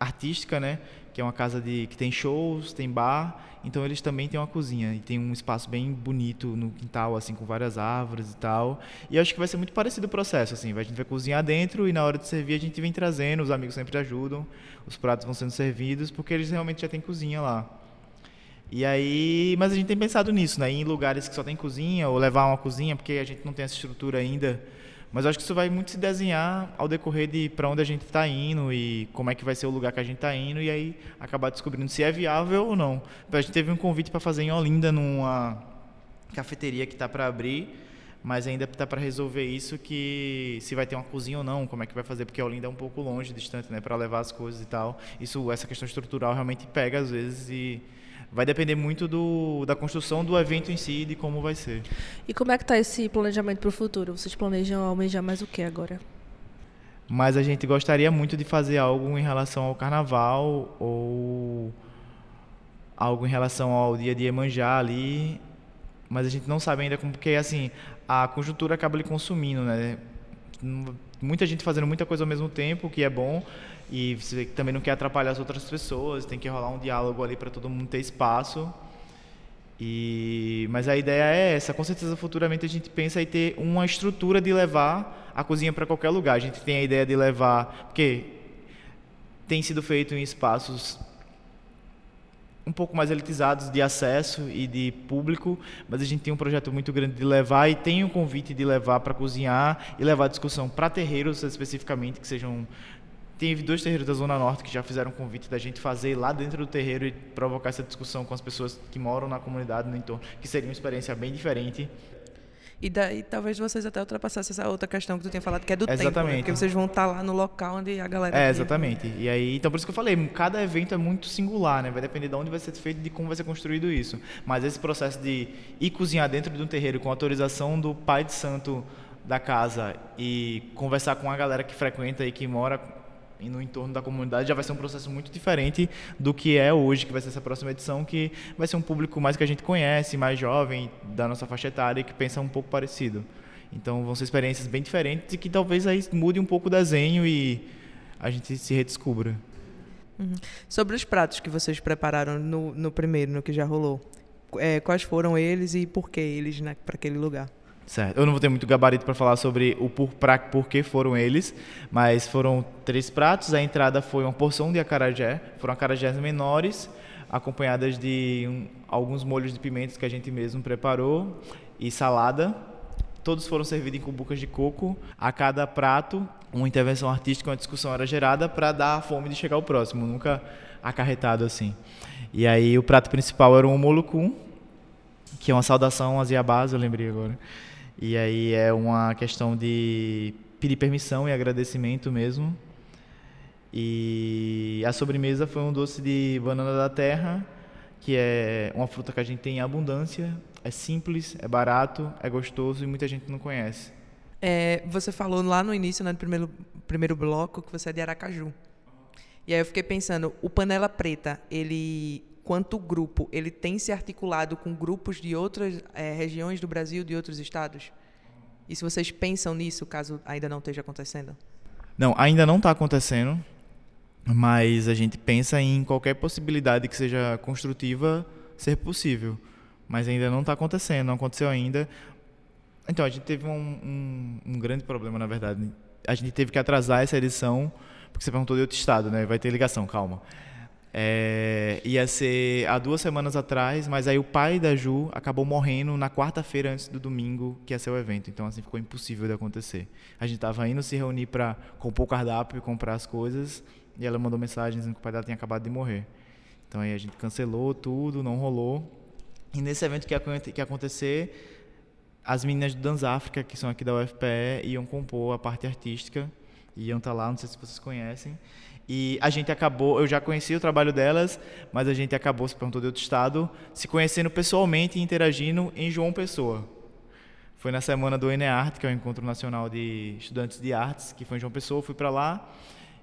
artística, né? Que é uma casa que tem shows, tem bar, então eles também têm uma cozinha e tem um espaço bem bonito no quintal, assim, com várias árvores e tal. E eu acho que vai ser muito parecido o processo, assim, a gente vai cozinhar dentro e na hora de servir a gente vem trazendo, os amigos sempre ajudam, os pratos vão sendo servidos, porque eles realmente já têm cozinha lá. E aí, mas a gente tem pensado nisso, né, ir em lugares que só tem cozinha ou levar uma cozinha, porque a gente não tem essa estrutura ainda. Mas eu acho que isso vai muito se desenhar ao decorrer de para onde a gente está indo e como é que vai ser o lugar que a gente está indo e aí acabar descobrindo se é viável ou não. A gente teve um convite para fazer em Olinda, numa cafeteria que está para abrir, mas ainda está para resolver isso, que se vai ter uma cozinha ou não, como é que vai fazer, porque Olinda é um pouco longe, distante, né, para levar as coisas e tal. Essa questão estrutural realmente pega às vezes e... vai depender muito da construção do evento em si e de como vai ser. E como é que está esse planejamento para o futuro? Vocês planejam almejar mais o que agora? Mas a gente gostaria muito de fazer algo em relação ao carnaval ou algo em relação ao dia de Iemanjá ali, mas a gente não sabe ainda como, porque assim, a conjuntura acaba lhe consumindo, né? Muita gente fazendo muita coisa ao mesmo tempo, o que é bom, e você também não quer atrapalhar as outras pessoas, tem que rolar um diálogo ali para todo mundo ter espaço. Mas a ideia é essa, com certeza futuramente a gente pensa em ter uma estrutura de levar a cozinha para qualquer lugar. A gente tem a ideia de levar, porque tem sido feito em espaços um pouco mais elitizados de acesso e de público, mas a gente tem um projeto muito grande de levar e tem um convite de levar para cozinhar e levar a discussão para terreiros especificamente, que sejam... Teve dois terreiros da Zona Norte que já fizeram convite da gente fazer lá dentro do terreiro e provocar essa discussão com as pessoas que moram na comunidade, no entorno, que seria uma experiência bem diferente. E daí talvez vocês até ultrapassassem essa outra questão que tu tinha falado, que é do tempo, né? Porque vocês vão estar lá no local onde a galera... exatamente. E aí, então por isso que eu falei, cada evento é muito singular, né? Vai depender de onde vai ser feito e de como vai ser construído isso. Mas esse processo de ir cozinhar dentro de um terreiro com autorização do pai de santo da casa e conversar com a galera que frequenta e que mora no entorno da comunidade já vai ser um processo muito diferente do que é hoje, que vai ser essa próxima edição, que vai ser um público mais que a gente conhece, mais jovem, da nossa faixa etária, que pensa um pouco parecido. Então vão ser experiências bem diferentes e que talvez aí mude um pouco o desenho e a gente se redescubra. Uhum. Sobre os pratos que vocês prepararam no primeiro, no que já rolou, quais foram eles e por que eles, né, para aquele lugar? Certo. Eu não vou ter muito gabarito para falar sobre o porquê foram eles, mas foram 3 pratos. A entrada foi uma porção de acarajé, foram acarajés menores, acompanhadas de alguns molhos de pimentos que a gente mesmo preparou e salada. Todos foram servidos em cumbucas de coco. A cada prato, uma intervenção artística, uma discussão era gerada para dar a fome de chegar ao próximo, nunca acarretado assim. E aí o prato principal era um molucum, que é uma saudação às Iabás, eu lembrei agora. E aí é uma questão de pedir permissão e agradecimento mesmo. E a sobremesa foi um doce de banana da terra, que é uma fruta que a gente tem em abundância, é simples, é barato, é gostoso e muita gente não conhece. Você falou lá no início, né, no primeiro bloco, que você é de Aracaju. E aí eu fiquei pensando, o Panela Preta, ele... quanto grupo, ele tem se articulado com grupos de outras regiões do Brasil, de outros estados? E se vocês pensam nisso, caso ainda não esteja acontecendo? Não, ainda não está acontecendo, mas a gente pensa em qualquer possibilidade que seja construtiva ser possível. Mas ainda não está acontecendo, não aconteceu ainda. Então, a gente teve um grande problema, na verdade. A gente teve que atrasar essa edição, porque você perguntou de outro estado, né? Vai ter ligação, calma. Ia ser há 2 semanas atrás, mas aí o pai da Ju acabou morrendo na quarta-feira antes do domingo que ia ser o evento, então assim ficou impossível de acontecer. A gente estava indo se reunir para compor o cardápio e comprar as coisas, e ela mandou mensagem dizendo que o pai dela tinha acabado de morrer. Então aí a gente cancelou tudo, não rolou. E nesse evento que ia acontecer, as meninas do Dance África, que são aqui da UFPE, iam compor a parte artística, iam estar lá, não sei se vocês conhecem. E a gente acabou, eu já conhecia o trabalho delas, mas a gente acabou, se perguntou de outro estado, se conhecendo pessoalmente e interagindo em João Pessoa. Foi na semana do ENEART, que é o Encontro Nacional de Estudantes de Artes, que foi em João Pessoa, fui para lá,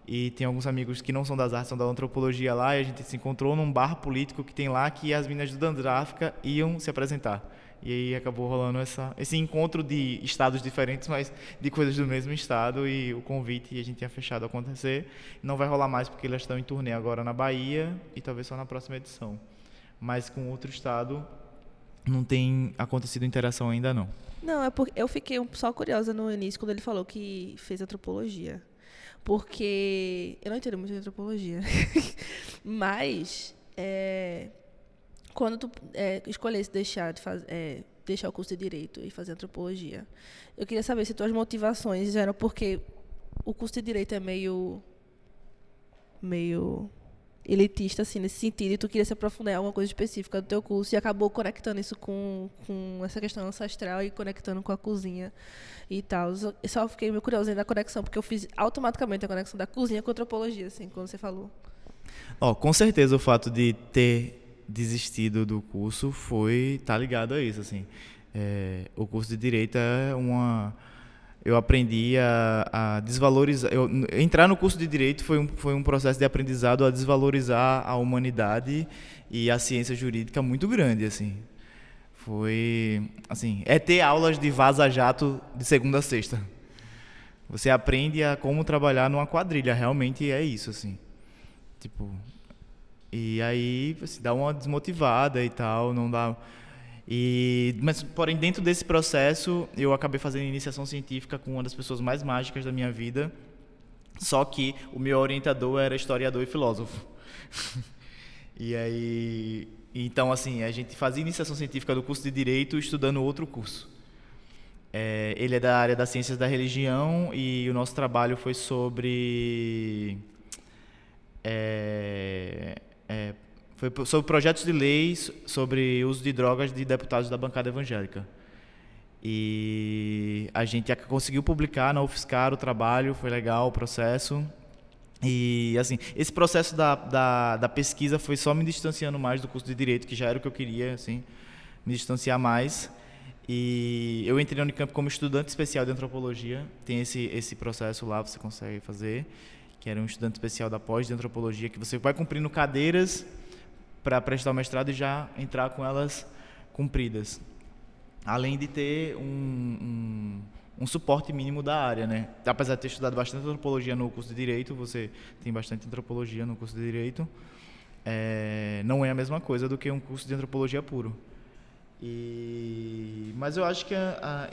e tem alguns amigos que não são das artes, são da antropologia lá, e a gente se encontrou num bar político que tem lá, que as meninas do Dandráfica iam se apresentar. E aí acabou rolando esse encontro de estados diferentes, mas de coisas do mesmo estado, e o convite a gente tinha fechado acontecer. Não vai rolar mais porque elas estão em turnê agora na Bahia e talvez só na próxima edição. Mas com outro estado não tem acontecido interação ainda não. Não, é porque eu fiquei só curiosa no início quando ele falou que fez antropologia. Porque eu não entendo muito de antropologia, mas... Quando tu escolhesse deixar o curso de Direito e fazer Antropologia, eu queria saber se tuas motivações eram porque o curso de Direito é meio elitista, assim, nesse sentido, e tu queria se aprofundar em alguma coisa específica do teu curso, e acabou conectando isso com essa questão ancestral e conectando com a cozinha e tal. Eu só fiquei meio curiosa da conexão, porque eu fiz automaticamente a conexão da cozinha com a Antropologia, assim, quando você falou. Com certeza o fato de ter desistido do curso tá ligado a isso, assim. O curso de Direito é eu aprendi a desvalorizar. Entrar no curso de Direito foi um processo de aprendizado a desvalorizar a humanidade e a ciência jurídica muito grande, assim. Foi, assim, ter aulas de vaza-jato de segunda a sexta. Você aprende a como trabalhar numa quadrilha, realmente é isso, assim. Tipo... E aí, assim, dá uma desmotivada e tal, não dá... Mas, porém, dentro desse processo, eu acabei fazendo iniciação científica com uma das pessoas mais mágicas da minha vida, só que o meu orientador era historiador e filósofo. E aí... Então, assim, a gente fazia iniciação científica do curso de Direito estudando outro curso. Ele é da área das ciências da religião e o nosso trabalho foi sobre... Foi sobre projetos de leis sobre uso de drogas de deputados da bancada evangélica. E a gente conseguiu publicar na UFSCar o trabalho, foi legal o processo. E, assim, esse processo da pesquisa foi só me distanciando mais do curso de Direito, que já era o que eu queria, assim, me distanciar mais. E eu entrei no Unicamp como estudante especial de Antropologia. Tem esse processo lá, você consegue fazer, que era um estudante especial da pós de Antropologia, que você vai cumprindo cadeiras para prestar o mestrado e já entrar com elas cumpridas. Além de ter um suporte mínimo da área, né? Apesar de ter estudado bastante Antropologia no curso de Direito, você tem bastante Antropologia no curso de Direito, não é a mesma coisa do que um curso de Antropologia puro. Mas eu acho que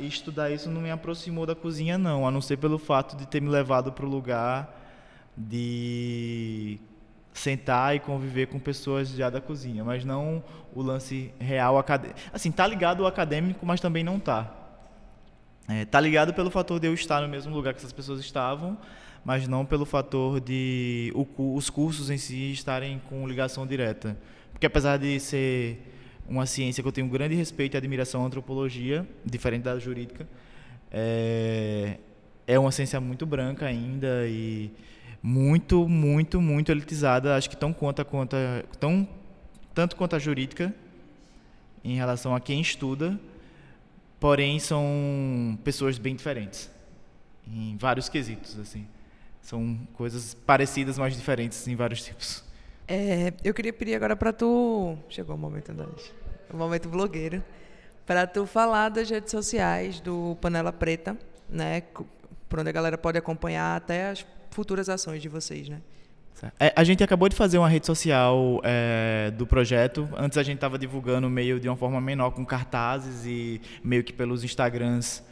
estudar isso não me aproximou da cozinha, não, a não ser pelo fato de ter me levado para o lugar de sentar e conviver com pessoas já da cozinha, mas não o lance real acadêmico. Assim, tá ligado ao acadêmico, mas também não tá. Tá ligado pelo fator de eu estar no mesmo lugar que essas pessoas estavam, mas não pelo fator de os cursos em si estarem com ligação direta. Porque apesar de ser uma ciência que eu tenho um grande respeito e admiração à antropologia, diferente da jurídica, é uma ciência muito branca ainda e muito, muito, muito elitizada, acho que tanto quanto a jurídica, em relação a quem estuda, porém são pessoas bem diferentes, em vários quesitos, assim. São coisas parecidas, mas diferentes em vários tipos. Eu queria pedir agora para tu... Chegou o momento, Annelise. O momento blogueiro. Para tu falar das redes sociais do Panela Preta, né? Por onde a galera pode acompanhar até as futuras ações de vocês, né? A gente acabou de fazer uma rede social do projeto. Antes a gente estava divulgando meio de uma forma menor, com cartazes e meio que pelos Instagrams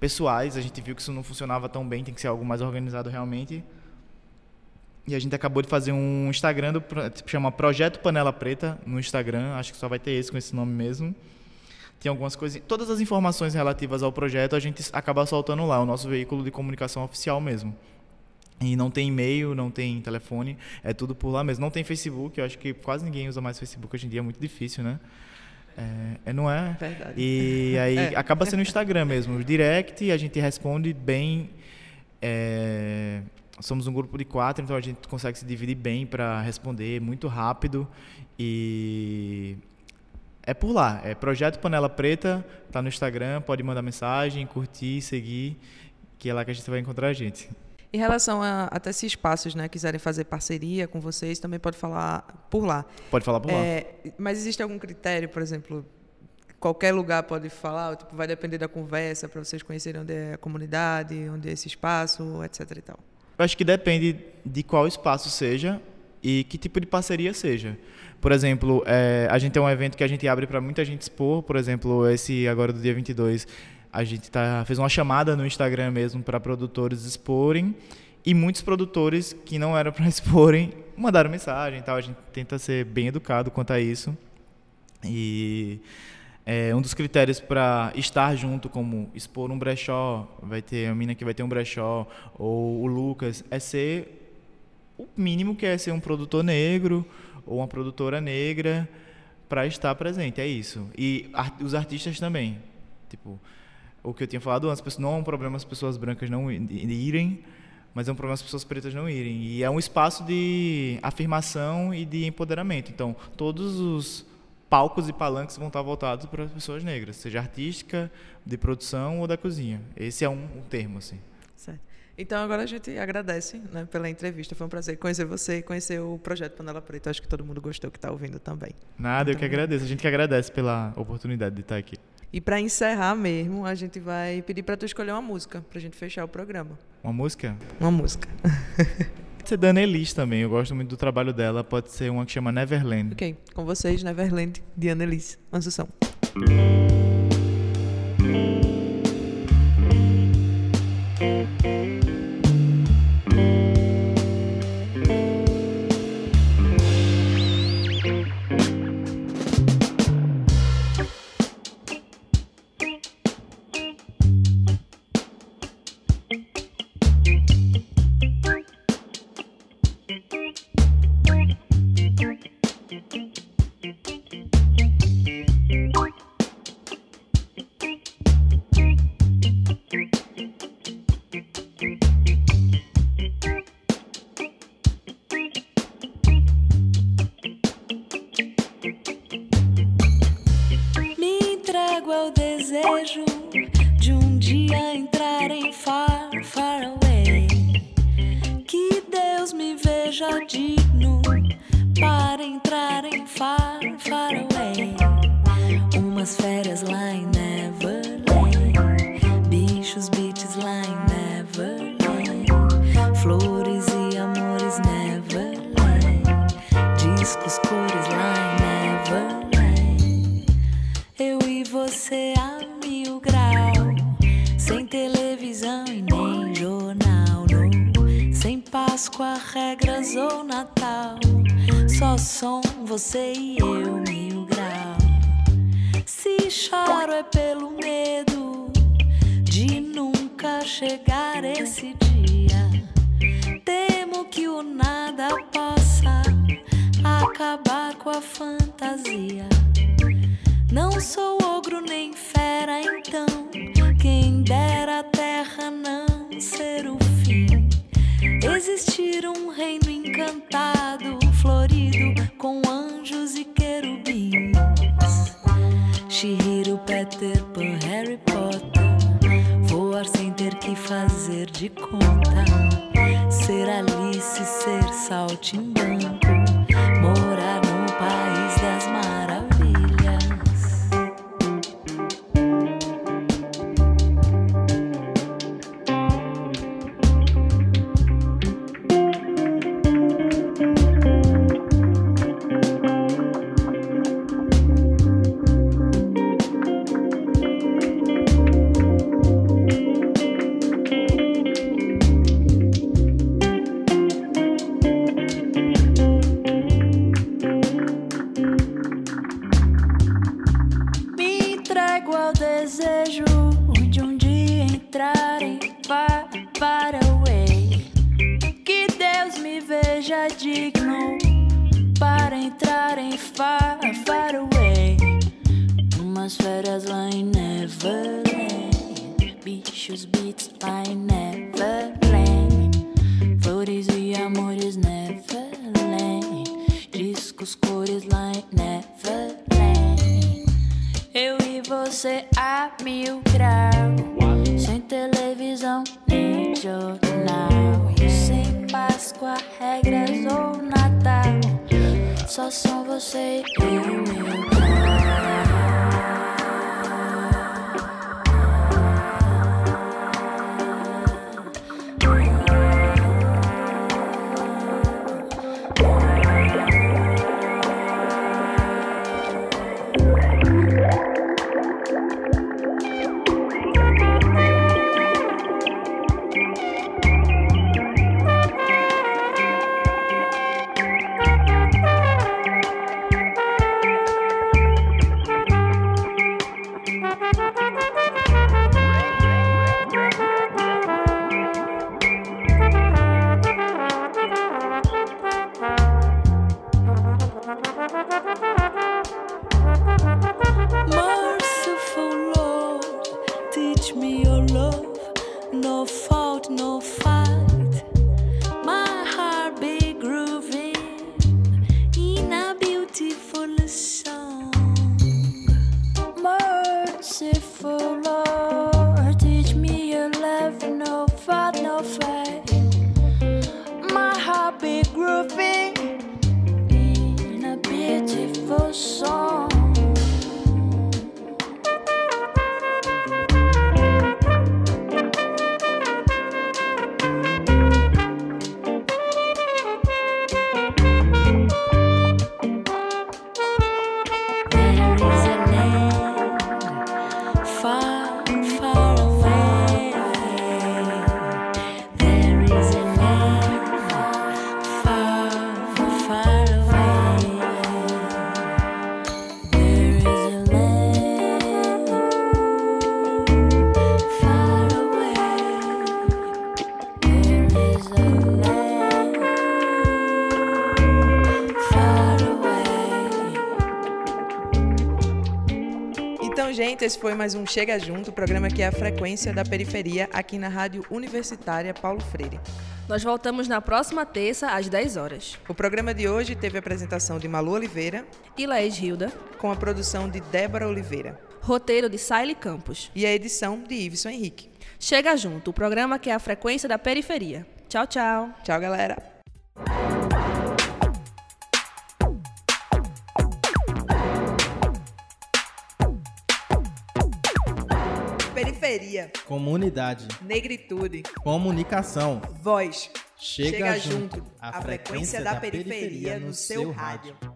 pessoais. A gente viu que isso não funcionava tão bem, tem que ser algo mais organizado realmente. E a gente acabou de fazer um Instagram, chama Projeto Panela Preta no Instagram, acho que só vai ter esse com esse nome mesmo. Tem algumas coisas, todas as informações relativas ao projeto a gente acaba soltando lá, o nosso veículo de comunicação oficial mesmo. E não tem e-mail, não tem telefone, é tudo por lá mesmo. Não tem Facebook, eu acho que quase ninguém usa mais Facebook hoje em dia, é muito difícil, né? Não é? Verdade. E aí acaba sendo o Instagram mesmo, o direct, a gente responde bem... Somos um grupo de 4, então a gente consegue se dividir bem para responder muito rápido. E é por lá, é Projeto Panela Preta, tá no Instagram, pode mandar mensagem, curtir, seguir, que é lá que a gente vai encontrar a gente. Em relação a até esses espaços, né, quiserem fazer parceria com vocês, também pode falar por lá. Pode falar por lá. Mas existe algum critério, por exemplo, qualquer lugar pode falar, tipo, vai depender da conversa, para vocês conhecerem onde é a comunidade, onde é esse espaço, etc. e tal. Eu acho que depende de qual espaço seja e que tipo de parceria seja. Por exemplo, a gente tem um evento que a gente abre para muita gente expor. Por exemplo, esse agora do dia 22, a gente fez uma chamada no Instagram mesmo para produtores exporem. E muitos produtores que não eram para exporem mandaram mensagem e tal. A gente tenta ser bem educado quanto a isso. E um dos critérios para estar junto, como expor um brechó, vai ter a mina que vai ter um brechó, ou o Lucas, é ser o mínimo que é ser um produtor negro ou uma produtora negra para estar presente, é isso. E os artistas também. Tipo, o que eu tinha falado antes, não é um problema as pessoas brancas não irem, mas é um problema as pessoas pretas não irem. E é um espaço de afirmação e de empoderamento. Então, todos os palcos e palanques vão estar voltados para as pessoas negras, seja artística, de produção ou da cozinha. Esse é um termo, assim. Certo. Então, agora a gente agradece, né, pela entrevista. Foi um prazer conhecer você e conhecer o Projeto Panela Preta. Acho que todo mundo gostou que está ouvindo também. Nada, então, eu que agradeço. A gente que agradece pela oportunidade de estar aqui. E para encerrar mesmo, a gente vai pedir para tu escolher uma música, para a gente fechar o programa. Uma música? Uma música. Pode ser da Annelise também, eu gosto muito do trabalho dela. Pode ser uma que chama Neverland. Ok, com vocês, Neverland, de Annelise. Lança o som. veja digno para entrar em Faraway. Numas férias lá em Neverland, bichos, beats lá em Neverland, flores e amores Neverland, discos, cores lá em Neverland. Eu e você a 1000 graus, sem televisão nem jornal, sem Páscoa, regras ou Natal, só são você e eu, meu pai. Esse foi mais um Chega Junto, programa que é a frequência da periferia aqui na Rádio Universitária Paulo Freire. Nós voltamos na próxima terça, às 10 horas. O programa de hoje teve a apresentação de Malu Oliveira e Laís Gilda, com a produção de Débora Oliveira, roteiro de Saile Campos e a edição de Iveson Henrique. Chega Junto, o programa que é a frequência da periferia. Tchau, tchau. Tchau, galera. Comunidade, negritude, comunicação, voz. Chega junto, a frequência da periferia no seu rádio.